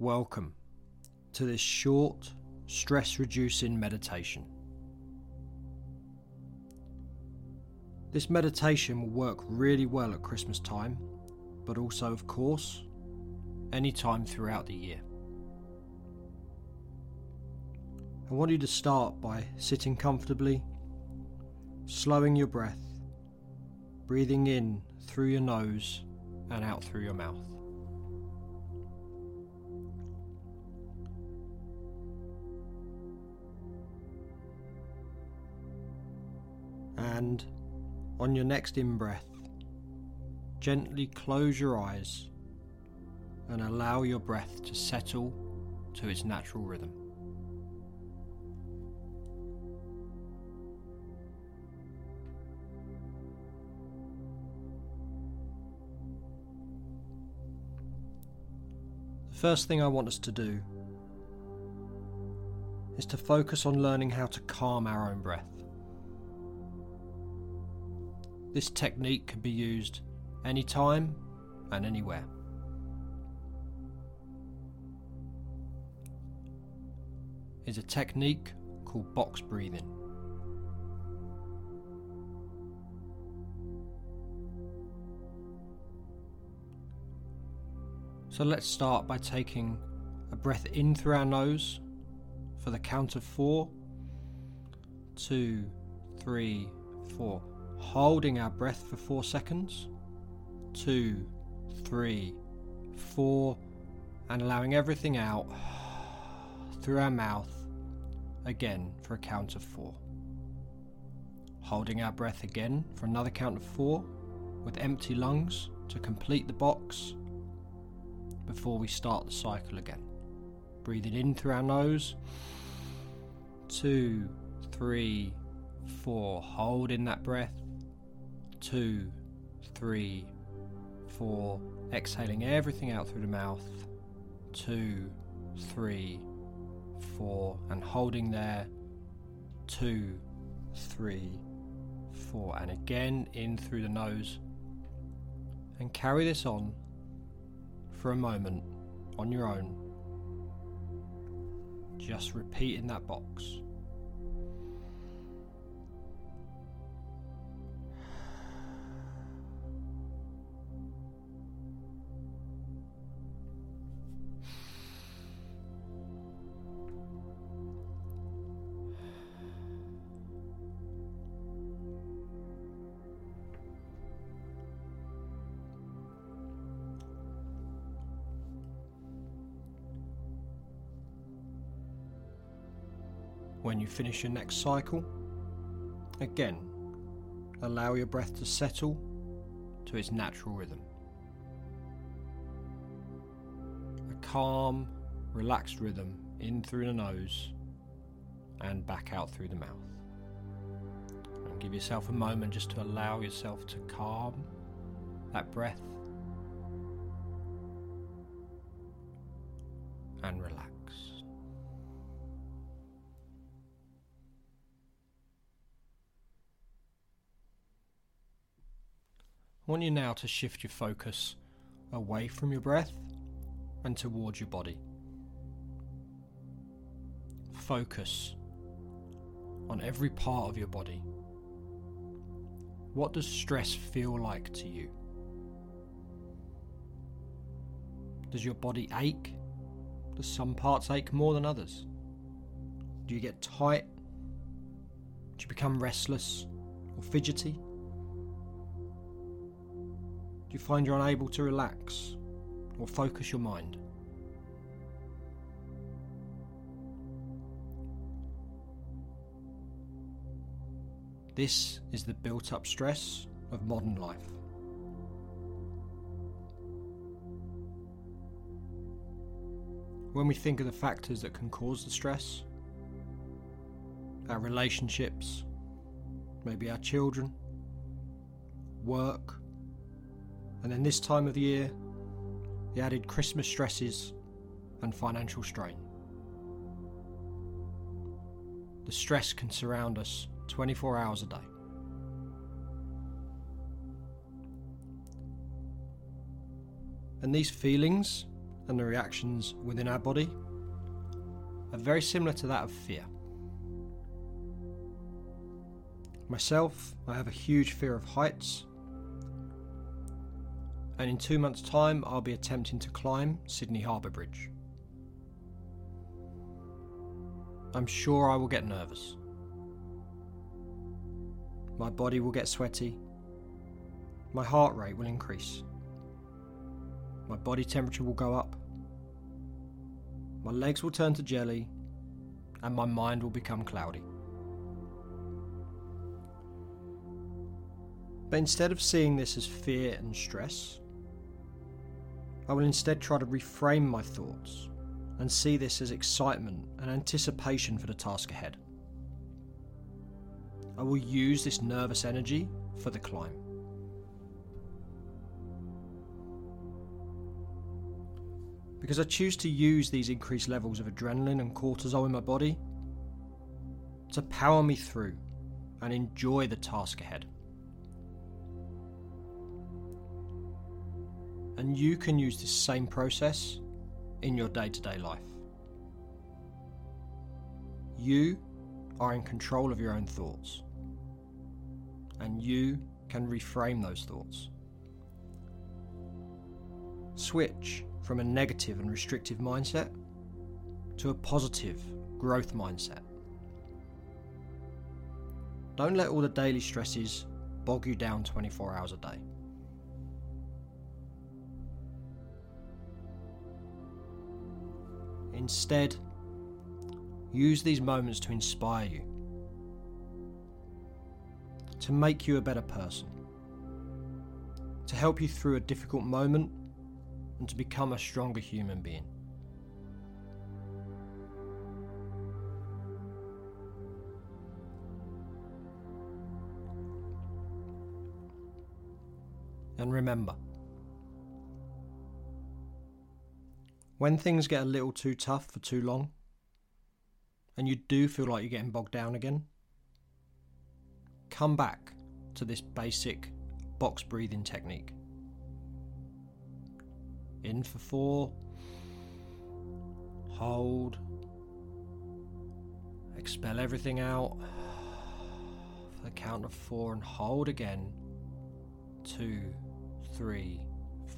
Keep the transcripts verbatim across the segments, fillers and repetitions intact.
Welcome to this short, stress-reducing meditation. This meditation will work really well at Christmas time, but also, of course, any time throughout the year. I want you to start by sitting comfortably, slowing your breath, breathing in through your nose and out through your mouth. And on your next in-breath, gently close your eyes and allow your breath to settle to its natural rhythm. The first thing I want us to do is to focus on learning how to calm our own breath. This technique can be used anytime and anywhere. It's a technique called box breathing. So let's start by taking a breath in through our nose for the count of four, two, three, four. Holding our breath for four seconds, two, three, four, and allowing everything out through our mouth again for a count of four. Holding our breath again for another count of four with empty lungs to complete the box before we start the cycle again. Breathing in through our nose, two, three, four, holding that breath. Two, three, four, exhaling everything out through the mouth, two, three, four, and holding there, two, three, four, and again in through the nose, and carry this on for a moment on your own, just repeating that box. When you finish your next cycle, again, allow your breath to settle to its natural rhythm. A calm, relaxed rhythm in through the nose and back out through the mouth. And give yourself a moment just to allow yourself to calm that breath and relax. I want you now to shift your focus away from your breath and towards your body. Focus on every part of your body. What does stress feel like to you? Does your body ache? Does some parts ache more than others? Do you get tight? Do you become restless or fidgety? Do you find you're unable to relax or focus your mind? This is the built-up stress of modern life. When we think of the factors that can cause the stress, our relationships, maybe our children, work, and then this time of the year, the added Christmas stresses and financial strain. The stress can surround us twenty-four hours a day. And these feelings and the reactions within our body are very similar to that of fear. Myself, I have a huge fear of heights, and in two months' time I'll be attempting to climb Sydney Harbour Bridge. I'm sure I will get nervous. My body will get sweaty. My heart rate will increase. My body temperature will go up. My legs will turn to jelly, and my mind will become cloudy. But instead of seeing this as fear and stress, I will instead try to reframe my thoughts and see this as excitement and anticipation for the task ahead. I will use this nervous energy for the climb. Because I choose to use these increased levels of adrenaline and cortisol in my body to power me through and enjoy the task ahead. And you can use this same process in your day-to-day life. You are in control of your own thoughts, and you can reframe those thoughts. Switch from a negative and restrictive mindset to a positive growth mindset. Don't let all the daily stresses bog you down twenty-four hours a day. Instead, use these moments to inspire you, to make you a better person, to help you through a difficult moment and to become a stronger human being. And remember, when things get a little too tough for too long, and you do feel like you're getting bogged down again, come back to this basic box breathing technique. In for four, hold, expel everything out for the count of four and hold again, two, three,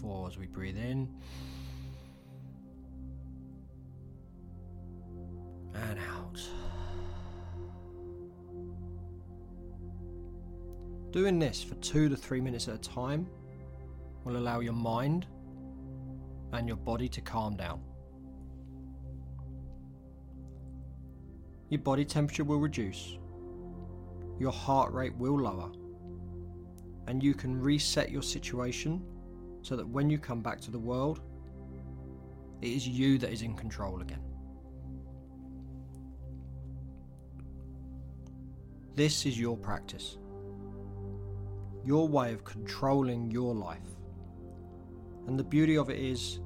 four as we breathe in. And out. Doing this for two to three minutes at a time will allow your mind and your body to calm down. Your body temperature will reduce, your heart rate will lower, and you can reset your situation so that when you come back to the world, it is you that is in control again. This is your practice, your way of controlling your life. And the beauty of it is,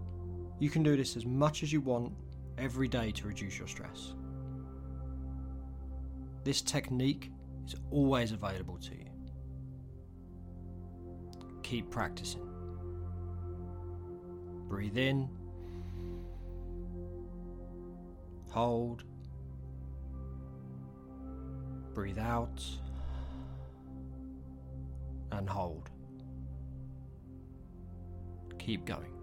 you can do this as much as you want every day to reduce your stress. This technique is always available to you. Keep practicing. Breathe in, hold, breathe out and hold. Keep going.